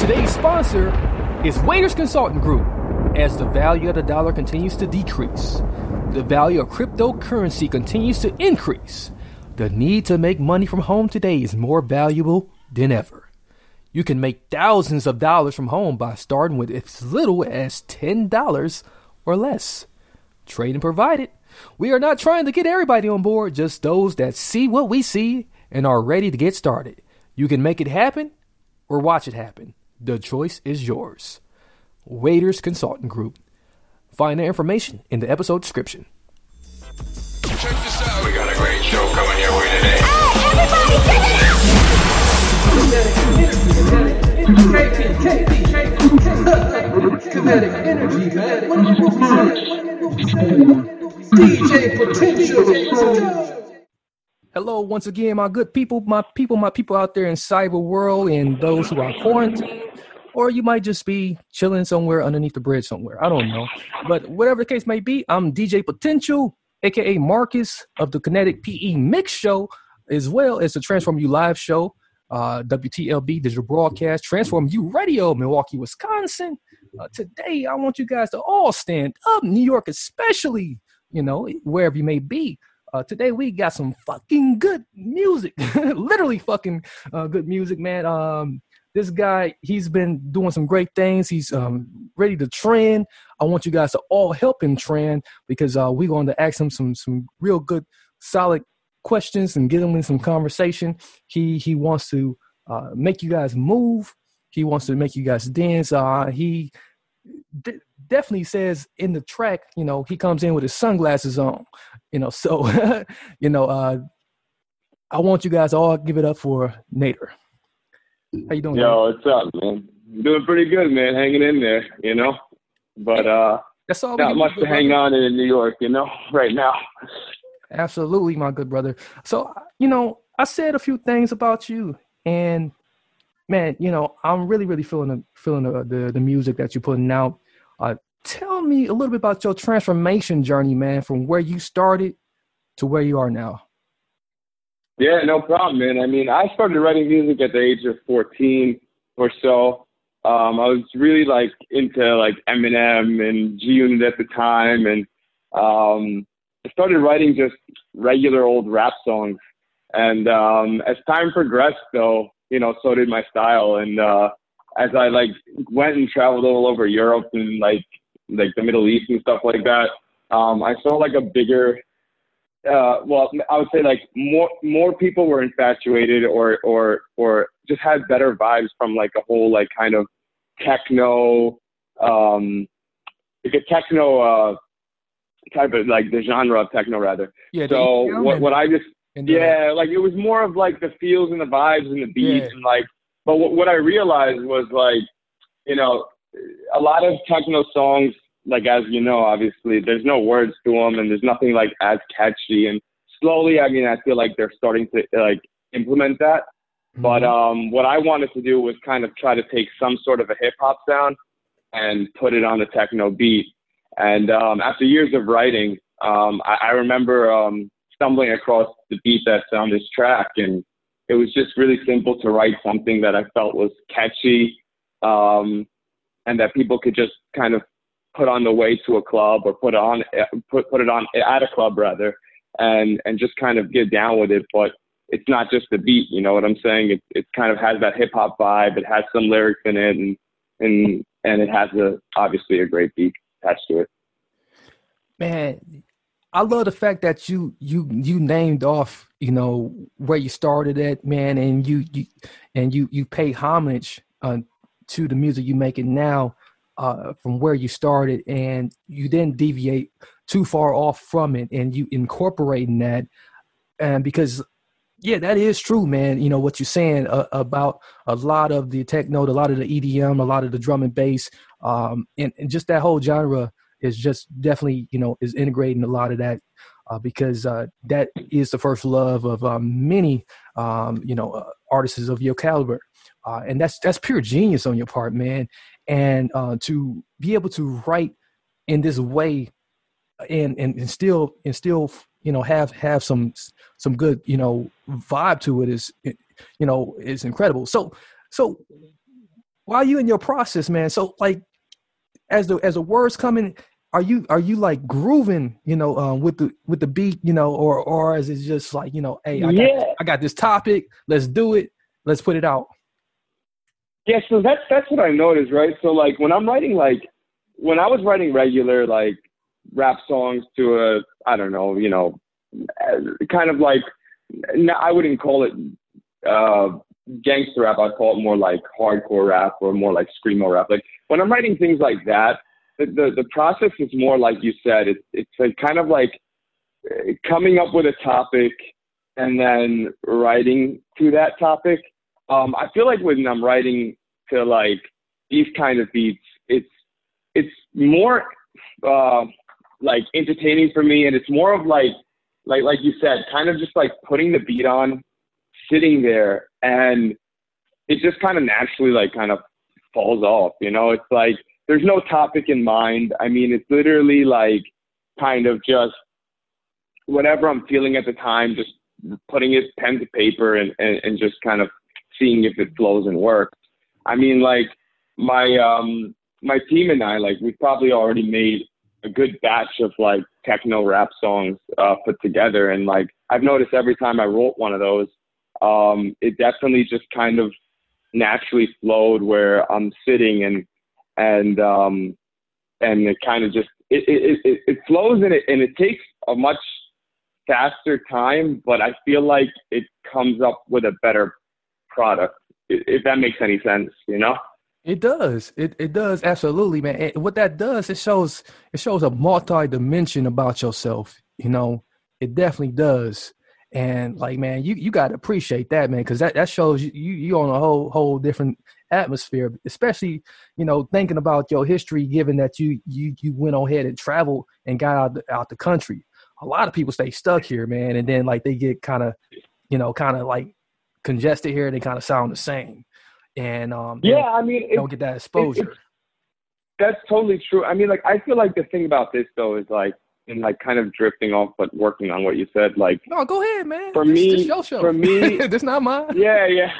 Today's sponsor is Waiters Consultant Group. As the value of the dollar continues to decrease, the value of cryptocurrency continues to increase. The need to make money from home today is more valuable than ever. You can make thousands of dollars from home by starting with as little as $10 or less. Trading provided. We are not trying to get everybody on board, just those that see what we see and are ready to get started. You can make it happen or watch it happen. The choice is yours. Waiters Consultant Group. Find their information in the episode description. Check this out. We got a great show coming your way today. Hello, once again, my good people, my people out there in cyber world and those who are quarantined. Or you might just be chilling somewhere underneath the bridge somewhere. I don't know. But whatever the case may be, I'm DJ Potential, a.k.a. Marcus of the Kinetic PE Mix Show, as well as the Transform You Live Show, WTLB Digital Broadcast, Transform You Radio, Milwaukee, Wisconsin. Today, I want you guys to all stand up, New York especially, you know, wherever you may be. Today, we got some fucking good music, literally fucking good music, man. This guy, he's been doing some great things. He's ready to trend. I want you guys to all help him trend because we're going to ask him some real good, solid questions and get him in some conversation. He wants to make you guys move. He wants to make you guys dance. He definitely says in the track, you know, he comes in with his sunglasses on, you know. So, you know, I want you guys to all give it up for Nader. How you doing? Yo, man? What's up, man? I'm doing pretty good, man. Hanging in there, you know. But that's all. Not much to hang on in New York, you know, right now. Absolutely, my good brother. So, you know, I said a few things about you, and man, you know, I'm really feeling the music that you're putting out. Tell me a little bit about your transformation journey, man, from where you started to where you are now. Yeah, no problem, man. I mean, I started writing music at the age of 14 or so. I was really, like, into, like, Eminem and G-Unit at the time. And I started writing just regular old rap songs. And as time progressed, though, you know, so did my style. And as I, like, went and traveled all over Europe and, like the Middle East and stuff like that, I saw, like, a bigger... well, I would say like more people were infatuated or just had better vibes from like a whole like kind of techno, like a techno type of like the genre of techno rather. Yeah, so what I just like it was more of like the feels and the vibes and the beats and like. But what I realized was like, you know, a lot of techno songs. Like, as you know, obviously, there's no words to them and there's nothing, like, as catchy. And slowly, I mean, I feel like they're starting to, like, implement that. Mm-hmm. But what I wanted to do was kind of try to take some sort of a hip-hop sound and put it on a techno beat. And after years of writing, I remember stumbling across the beat that's on this track. And it was just really simple to write something that I felt was catchy and that people could just kind of put on the way to a club or put it on at a club rather and just kind of get down with it. But it's not just the beat, you know what I'm saying? It kind of has that hip hop vibe. It has some lyrics in it and it has obviously a great beat attached to it. Man, I love the fact that you named off, you know, where you started at, man, and you pay homage to the music you're making now. From where you started, and you didn't deviate too far off from it, and you incorporating that, and because Yeah, that is true, man. You know, what you're saying about a lot of the techno, a lot of the EDM, a lot of the drum and bass, and just that whole genre is just definitely, you know, is integrating a lot of that because that is the first love of many, you know, artists of your caliber. And that's pure genius on your part, man. And to be able to write in this way and still, you know, have some good, you know, vibe to it is, you know, is incredible. So while you in your process, man, so like as the words come in, are you like grooving, you know, with the beat, you know, or is it just like, you know, hey, I got this topic, let's do it, let's put it out. Yeah, so that's what I noticed, right? So like when I was writing regular like rap songs to a, I don't know, you know, kind of like, I wouldn't call it gangster rap. I'd call it more like hardcore rap or more like screamo rap. Like when I'm writing things like that, the process is more like you said. It's like kind of like coming up with a topic and then writing to that topic. I feel like when I'm writing to like these kind of beats, it's more like entertaining for me, and it's more of like you said, kind of just like putting the beat on, sitting there, and it just kind of naturally like kind of falls off, you know. It's like there's no topic in mind. I mean, it's literally like kind of just whatever I'm feeling at the time, just putting it pen to paper and just kind of seeing if it flows and works. I mean, like my team and I, like we've probably already made a good batch of like techno rap songs put together. And like, I've noticed every time I wrote one of those, it definitely just kind of naturally flowed where I'm sitting and it kind of just, it flows and it takes a much faster time, but I feel like it comes up with a better product, if that makes any sense, you know? It does. It does. Absolutely, man. And what that does, it shows a multi-dimension about yourself, you know, it definitely does. And like, man, you got to appreciate that, man. Cause that shows you on a whole different atmosphere, especially, you know, thinking about your history, given that you went on ahead and traveled and got out the country. A lot of people stay stuck here, man. And then like they get kind of like congested here. They kind of sound the same. And I mean, don't get that exposure. That's totally true. I mean, like, I feel like the thing about this though is like, and like kind of drifting off, but working on what you said. Like, no, go ahead, man. For me, that's not mine. Yeah.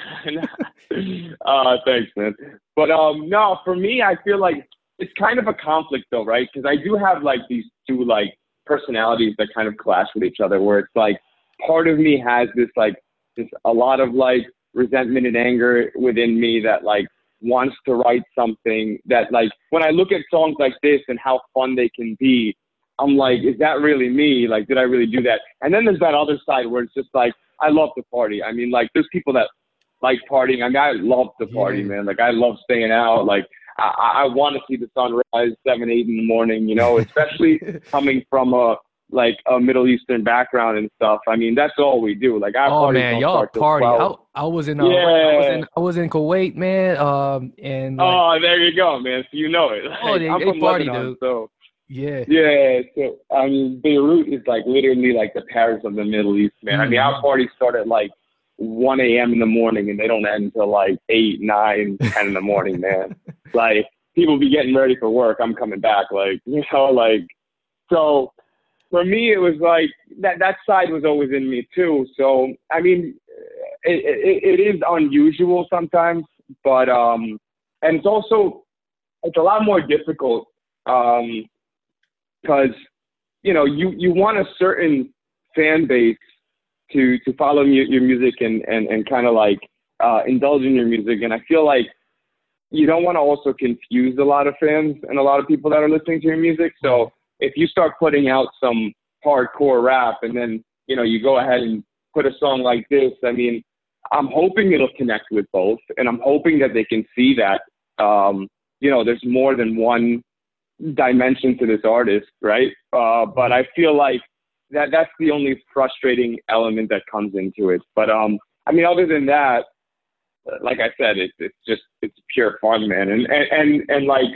Thanks, man. But no, for me, I feel like it's kind of a conflict though, right? Because I do have like these two like personalities that kind of clash with each other. Where it's like, part of me has this like just a lot of like resentment and anger within me that like wants to write something that like when I look at songs like this and how fun they can be, I'm like, is that really me? Like, did I really do that? And then there's that other side where it's just like, I love to party. I mean, like there's people that like partying. I mean, I love to party, man. Like I love staying out. Like I want to see the sunrise 7, 8 in the morning, you know, especially coming from a Middle Eastern background and stuff. I mean, that's all we do. Like, oh man, y'all party. I was in Kuwait, man. And like, oh, there you go, man. So you know it. Like, oh, I'm from party, Lebanon, dude. So yeah. So I mean, Beirut is like literally like the Paris of the Middle East, man. Mm-hmm. I mean, our parties start at like 1 a.m. in the morning, and they don't end until like 8, 9, 10 in the morning, man. Like people be getting ready for work. I'm coming back, like you know, like so. For me, it was like that side was always in me too. So, I mean, it is unusual sometimes, but, and it's also, it's a lot more difficult, cause you know, you want a certain fan base to follow your music and kind of like, indulge in your music. And I feel like you don't want to also confuse a lot of fans and a lot of people that are listening to your music. So, if you start putting out some hardcore rap and then, you know, you go ahead and put a song like this, I mean, I'm hoping it'll connect with both. And I'm hoping that they can see that, you know, there's more than one dimension to this artist, right? But I feel like that's the only frustrating element that comes into it. But I mean, other than that, like I said, it's pure fun, man. And like,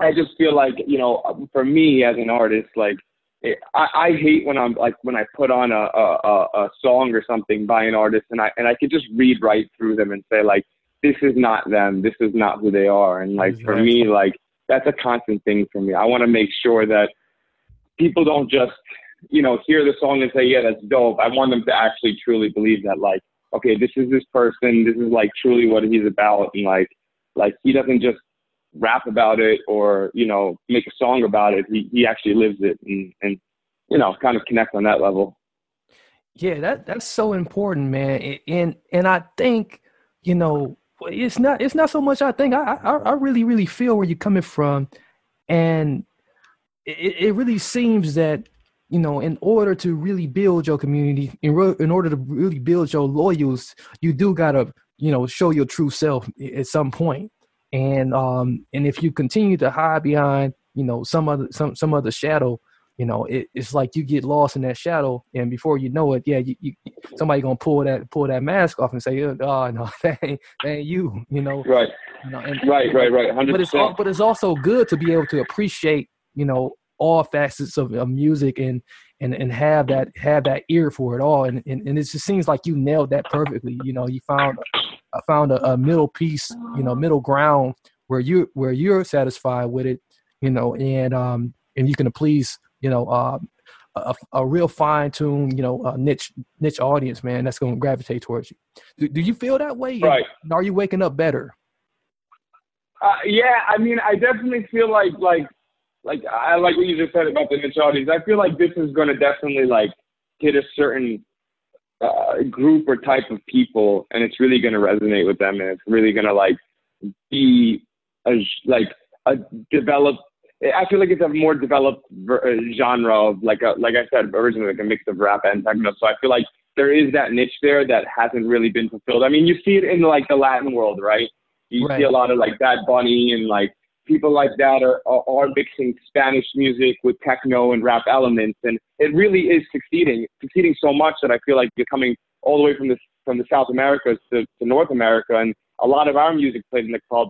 I just feel like, you know, for me as an artist, like I hate when I'm like, when I put on a song or something by an artist and I could just read right through them and say like, this is not them. This is not who they are. And like, for me, like that's a constant thing for me. I want to make sure that people don't just, you know, hear the song and say, yeah, that's dope. I want them to actually truly believe that like, okay, this is this person. This is like truly what he's about. And like he doesn't just rap about it or, you know, make a song about it. He actually lives it and, you know, kind of connect on that level. Yeah. That's so important, man. And I think, you know, it's not so much. I think I really, really feel where you're coming from. And it really seems that, you know, in order to really build your community, in order to really build your loyals, you do got to, you know, show your true self at some point. And if you continue to hide behind, you know, some other shadow, you know, it's like you get lost in that shadow. And before you know it, yeah, you somebody going to pull that mask off and say, oh, no, that ain't you, you know. Right. You know, and, right. 100%. But it's also good to be able to appreciate, you know, all facets of music and have that ear for it all. And it just seems like you nailed that perfectly. You know, I found a middle piece, you know, middle ground where you're satisfied with it, you know, and you can please, you know, a real fine tuned, you know, niche audience, man, that's going to gravitate towards you. Do you feel that way? Right. And are you waking up better? Yeah. I mean, I definitely feel like I like what you just said about the niche audience. I feel like this is going to definitely like hit a certain group or type of people, and it's really going to resonate with them, and it's really going to like be a developed. I feel like it's a more developed genre of like I said originally, like a mix of rap and techno. So I feel like there is that niche there that hasn't really been fulfilled. I mean, you see it in like the Latin world, right? You see a lot of like Bad Bunny and like. People like that are mixing Spanish music with techno and rap elements, and it really is succeeding so much that I feel like you're coming all the way from the South Americas to North America, and a lot of our music played in the club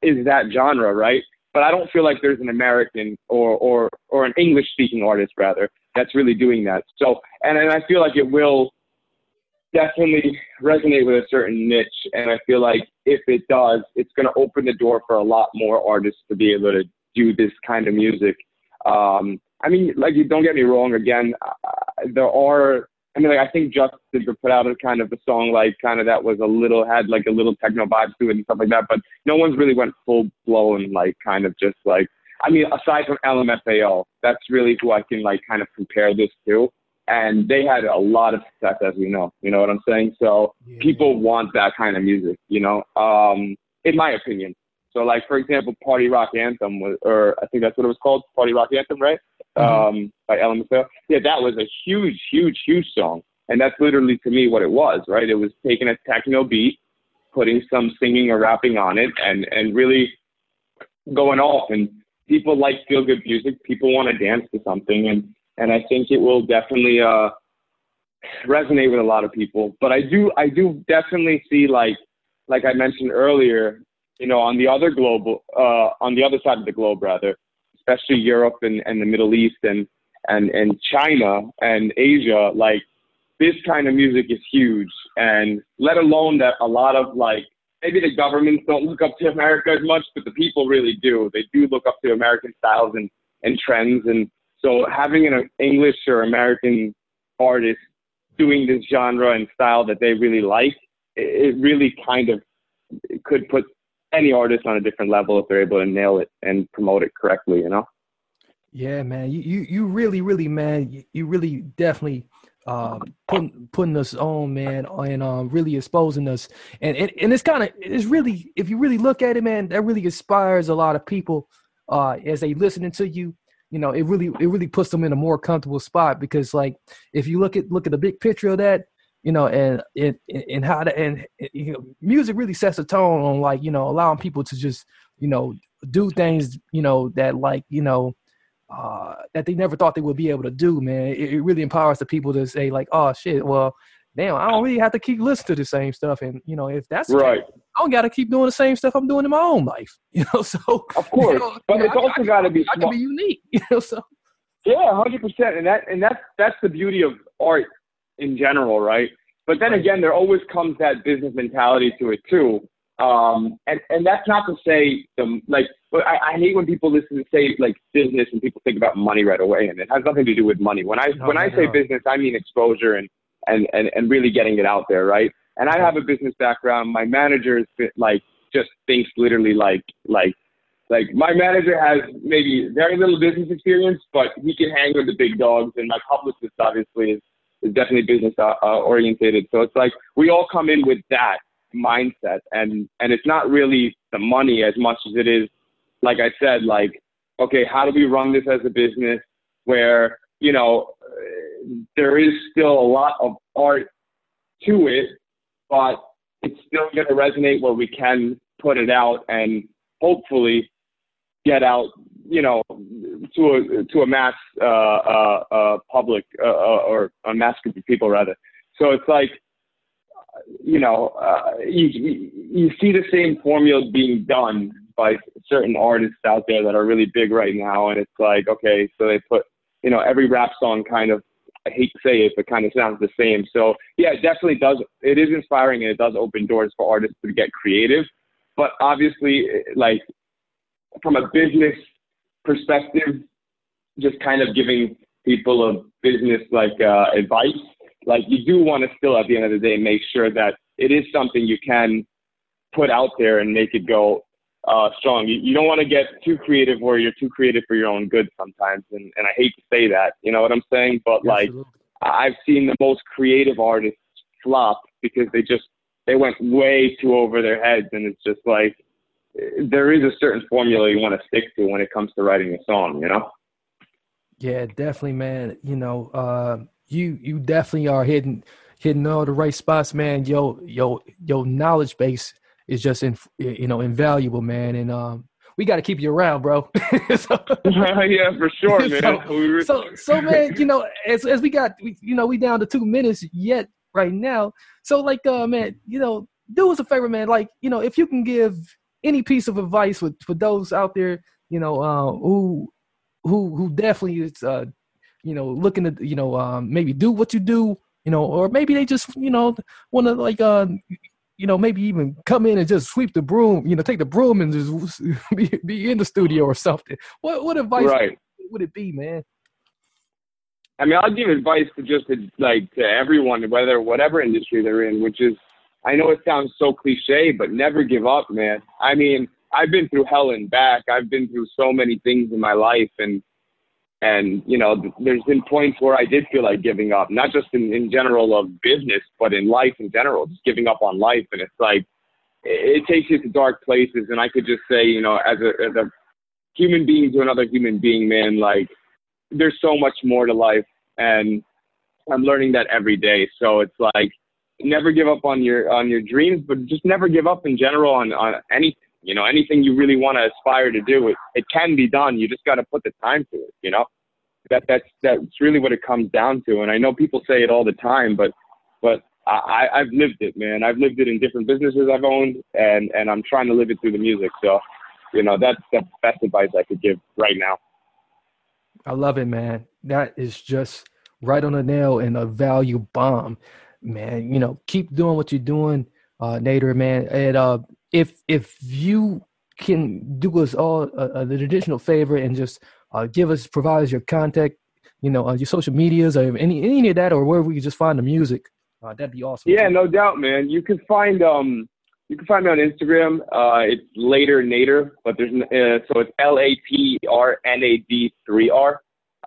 is that genre, right? But I don't feel like there's an American or an English speaking artist rather that's really doing that. So and I feel like it will definitely resonate with a certain niche, and I feel like if it does, it's going to open the door for a lot more artists to be able to do this kind of music. I mean, like, don't get me wrong. Again, I think Justin put out a kind of a song like kind of that was had a little techno vibes to it and stuff like that, but no one's really went full blown like kind of just like, I mean, aside from LMFAO, that's really who I can like kind of compare this to. And they had a lot of success, as we know. You know what I'm saying? So yeah. People want that kind of music, you know, in my opinion. So, like, for example, Party Rock Anthem, or I think that's what it was called, Party Rock Anthem, right? Mm-hmm. By LMFAO. Yeah, that was a huge, huge, huge song. And that's literally, to me, what it was, right? It was taking a techno beat, putting some singing or rapping on it, and really going off. And people like feel-good music. People want to dance to something, and I think it will definitely resonate with a lot of people. But I do definitely see, like I mentioned earlier, you know, on the other side of the globe, rather, especially Europe and the Middle East and China and Asia, like this kind of music is huge. And let alone that a lot of like, maybe the governments don't look up to America as much, but the people really do. They do look up to American styles and trends. And so having an English or American artist doing this genre and style that they really like, it really kind of could put any artist on a different level if they're able to nail it and promote it correctly, you know? Yeah, man, you really, really, man, you really definitely putting us on, man, and really exposing us. And it's kind of, it's really, if you really look at it, man, that really inspires a lot of people as they listening to you. You know, it really puts them in a more comfortable spot, because like if you look at the big picture of that, you know, and how to, and you know, music really sets a tone on like, you know, allowing people to just, you know, do things, you know, that like, you know, that they never thought they would be able to do, man. It really empowers the people to say, like, oh, shit, well, damn, I don't really have to keep listening to the same stuff. And, you know, if that's right, case, I don't got to keep doing the same stuff I'm doing in my own life. You know, so. Of course. You know, but it's also got to be smart. I can be unique. You know, so. Yeah, 100%. And that's the beauty of art in general, right? But then again, there always comes that business mentality to it too. And that's not to say, I hate when people listen to say like business and people think about money right away, and it has nothing to do with money. When I say business, I mean exposure and really getting it out there, right? And I have a business background. My manager is like just thinks literally like my manager has maybe very little business experience, but he can hang with the big dogs. And my publicist obviously is definitely business orientated. So it's like we all come in with that mindset, and it's not really the money as much as it is, like I said, like, okay, how do we run this as a business where, you know, there is still a lot of art to it, but it's still going to resonate where we can put it out and hopefully get out, you know, to a mass public or a mass group of people rather. So it's like, you know, you see the same formula being done by certain artists out there that are really big right now. And it's like, okay, so they put, you know, every rap song kind of, I hate to say it, but kind of sounds the same. So yeah, it definitely does. It is inspiring, and it does open doors for artists to get creative. But obviously, like from a business perspective, just kind of giving people a business like advice, like you do want to still at the end of the day make sure that it is something you can put out there and make it go strong. You don't want to get too creative where you're too creative for your own good sometimes. And I hate to say that, you know what I'm saying? But like, absolutely. I've seen the most creative artists flop because they went way too over their heads. And it's just like, there is a certain formula you want to stick to when it comes to writing a song, you know? Yeah, definitely, man. You know, You definitely are hitting all the right spots, man. Your knowledge base is just invaluable, man. And we got to keep you around, bro. Yeah, for sure, man. So man, you know, as we down to 2 minutes yet right now. So like, man, you know, do us a favor, man. Like, you know, if you can give any piece of advice for those out there, you know, who definitely is. You know, looking to, you know, maybe do what you do, you know, or maybe they just, you know, want to like, you know, maybe even come in and just sweep the broom, you know, take the broom and just be in the studio or something. What advice would it be, man? I mean, I'll give advice to everyone, whatever industry they're in, which is, I know it sounds so cliche, but never give up, man. I mean, I've been through hell and back. I've been through so many things in my life, and, you know, there's been points where I did feel like giving up, not just in general of business, but in life in general, just giving up on life. And it's like, it takes you to dark places. And I could just say, you know, as a human being to another human being, man, like there's so much more to life. And I'm learning that every day. So it's like, never give up on your dreams, but just never give up in general on anything. You know, anything you really want to aspire to do, it can be done. You just got to put the time to it, you know? That's really what it comes down to. And I know people say it all the time, but I've lived it, man. I've lived it in different businesses I've owned, and I'm trying to live it through the music. So, you know, that's the best advice I could give right now. I love it, man. That is just right on the nail and a value bomb, man. You know, keep doing what you're doing, Nader, man. And, If you can do us all the traditional favor and just provide us your contact, you know, your social medias or any of that, or where we can just find the music, that'd be awesome. Yeah, no doubt, man. You can find me on Instagram. It's LaterNader, but there's so it's LaterNader.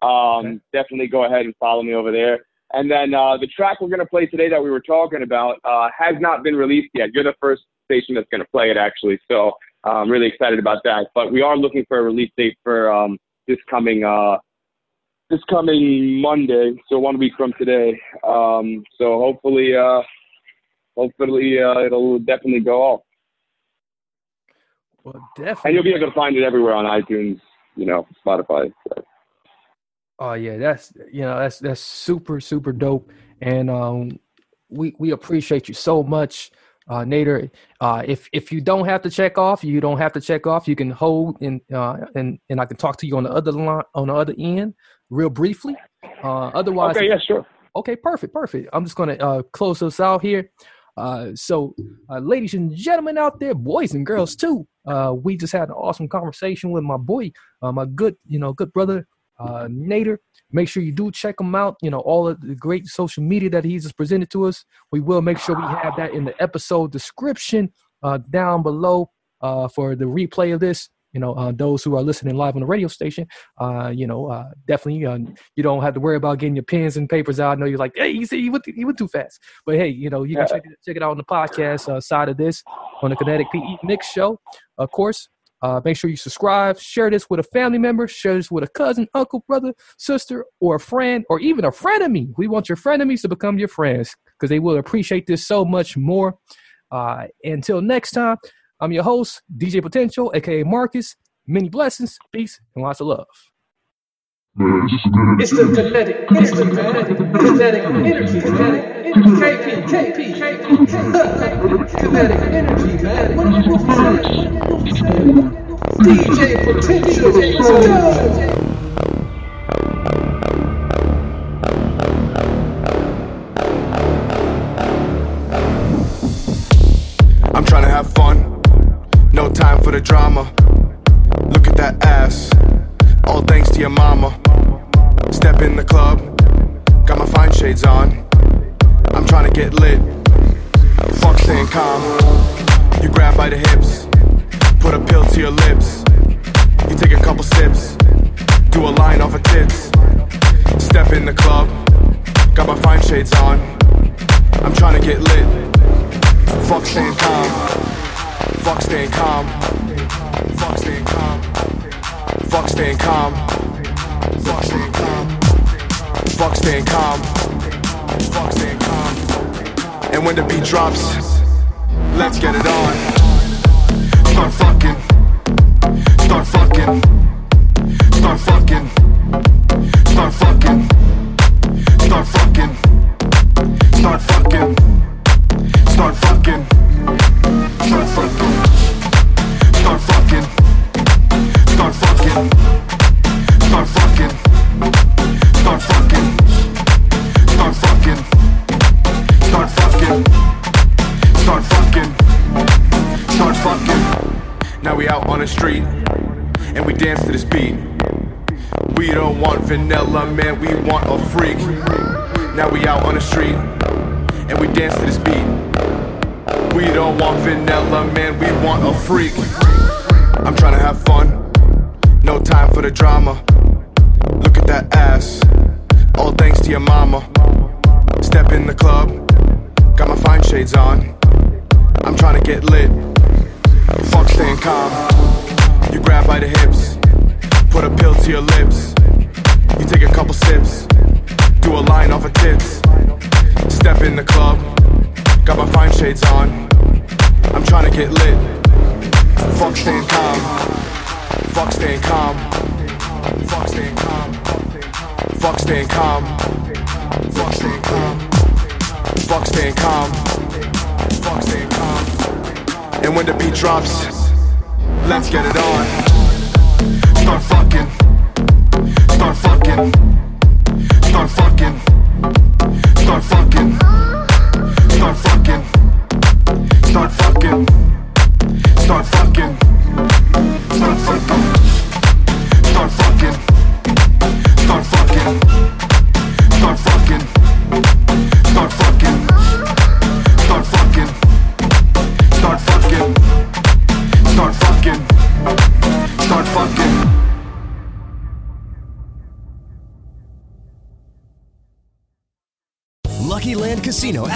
Okay. Definitely go ahead and follow me over there. And then the track we're gonna play today that we were talking about has not been released yet. You're the first station that's going to play it, actually, so I'm really excited about that. But we are looking for a release date for this coming Monday, so 1 week from today. So hopefully it'll definitely go off. Well, definitely, and you'll be able to find it everywhere on iTunes, you know, Spotify. So. Oh yeah, that's super, super dope. And we appreciate you so much, Nader. If you don't have to check off, you don't have to check off. You can hold and I can talk to you on the other line, on the other end, real briefly. Otherwise, okay, yeah, sure. Okay, perfect. I'm just gonna close us out here. So, ladies and gentlemen out there, boys and girls too, we just had an awesome conversation with my boy, my good brother, Nader. Make sure you do check him out. You know, all of the great social media that he's just presented to us. We will make sure we have that in the episode description down below for the replay of this. You know, those who are listening live on the radio station, definitely you don't have to worry about getting your pens and papers out. I know you're like, hey, he went too fast. But, hey, you know, you can check it out on the podcast side of this on the Kinetic PE Mix Show, of course. Make sure you subscribe, share this with a family member, share this with a cousin, uncle, brother, sister, or a friend, or even a frenemy. We want your frenemies to become your friends because they will appreciate this so much more. Until next time, I'm your host, DJ Potential, a.k.a. Marcus. Many blessings, peace, and lots of love. It's the kinetic, energy, kinetic energy, man. What do you DJ Potential, I'm trying to have fun, no time for the drama. Look at that ass, all thanks to your mama. Step in the club, got my fine shades on. I'm trying to get lit, fuck staying calm. You grab by the hips, put a pill to your lips. You take a couple sips, do a line off of tits. Step in the club, got my fine shades on. I'm trying to get lit, fuck staying calm. Fuck staying calm. Fuck staying calm. Fuck staying calm. Fuck staying calm. Fuck staying calm. Fuck staying calm. And when the beat drops, let's get it on. Start fucking. Start fucking. Start fucking. Start fucking. Start fucking. Start fucking. Start fucking. Start fucking. Start fucking. Start fucking. Start fucking. Start fucking. Start fucking. Start fucking. Start fucking. Start fucking. Now we out on the street and we dance to this beat. We don't want vanilla, man, we want a freak. Now we out on the street and we dance to this beat. We don't want vanilla, man, we want a freak. I'm trying to have fun, no time for the drama. Look at that ass, all thanks to your mama. Step in the club, got my fine shades on. I'm trying to get lit, fuck staying calm. You grab by the hips, put a pill to your lips. You take a couple sips, do a line off of tits. Step in the club, got my fine shades on. I'm trying to get lit, fuck staying calm. Fuck staying calm. Fuck staying calm. Fuck staying calm. Fuck staying calm. Fuck staying calm. Fuck staying calm. And when the beat drops, let's get it on. Start fucking. Start fucking. Start fucking. Start fucking. Start fucking. Start fucking. Start fucking. Start fucking. Start fucking. Start fucking. Start fucking. Start fucking. Start fucking. Start fucking. Start fucking. Start fucking. Lucky Land Casino,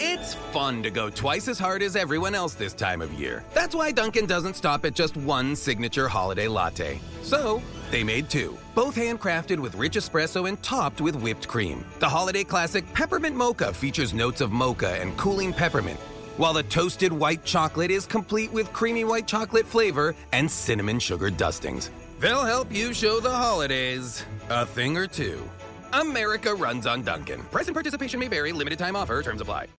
It's fun to go twice as hard as everyone else this time of year. That's why Dunkin' doesn't stop at just one signature holiday latte. So, they made two, both handcrafted with rich espresso and topped with whipped cream. The holiday classic Peppermint Mocha features notes of mocha and cooling peppermint, while the toasted white chocolate is complete with creamy white chocolate flavor and cinnamon sugar dustings. They'll help you show the holidays a thing or two. America runs on Dunkin'. Price and participation may vary. Limited time offer. Terms apply.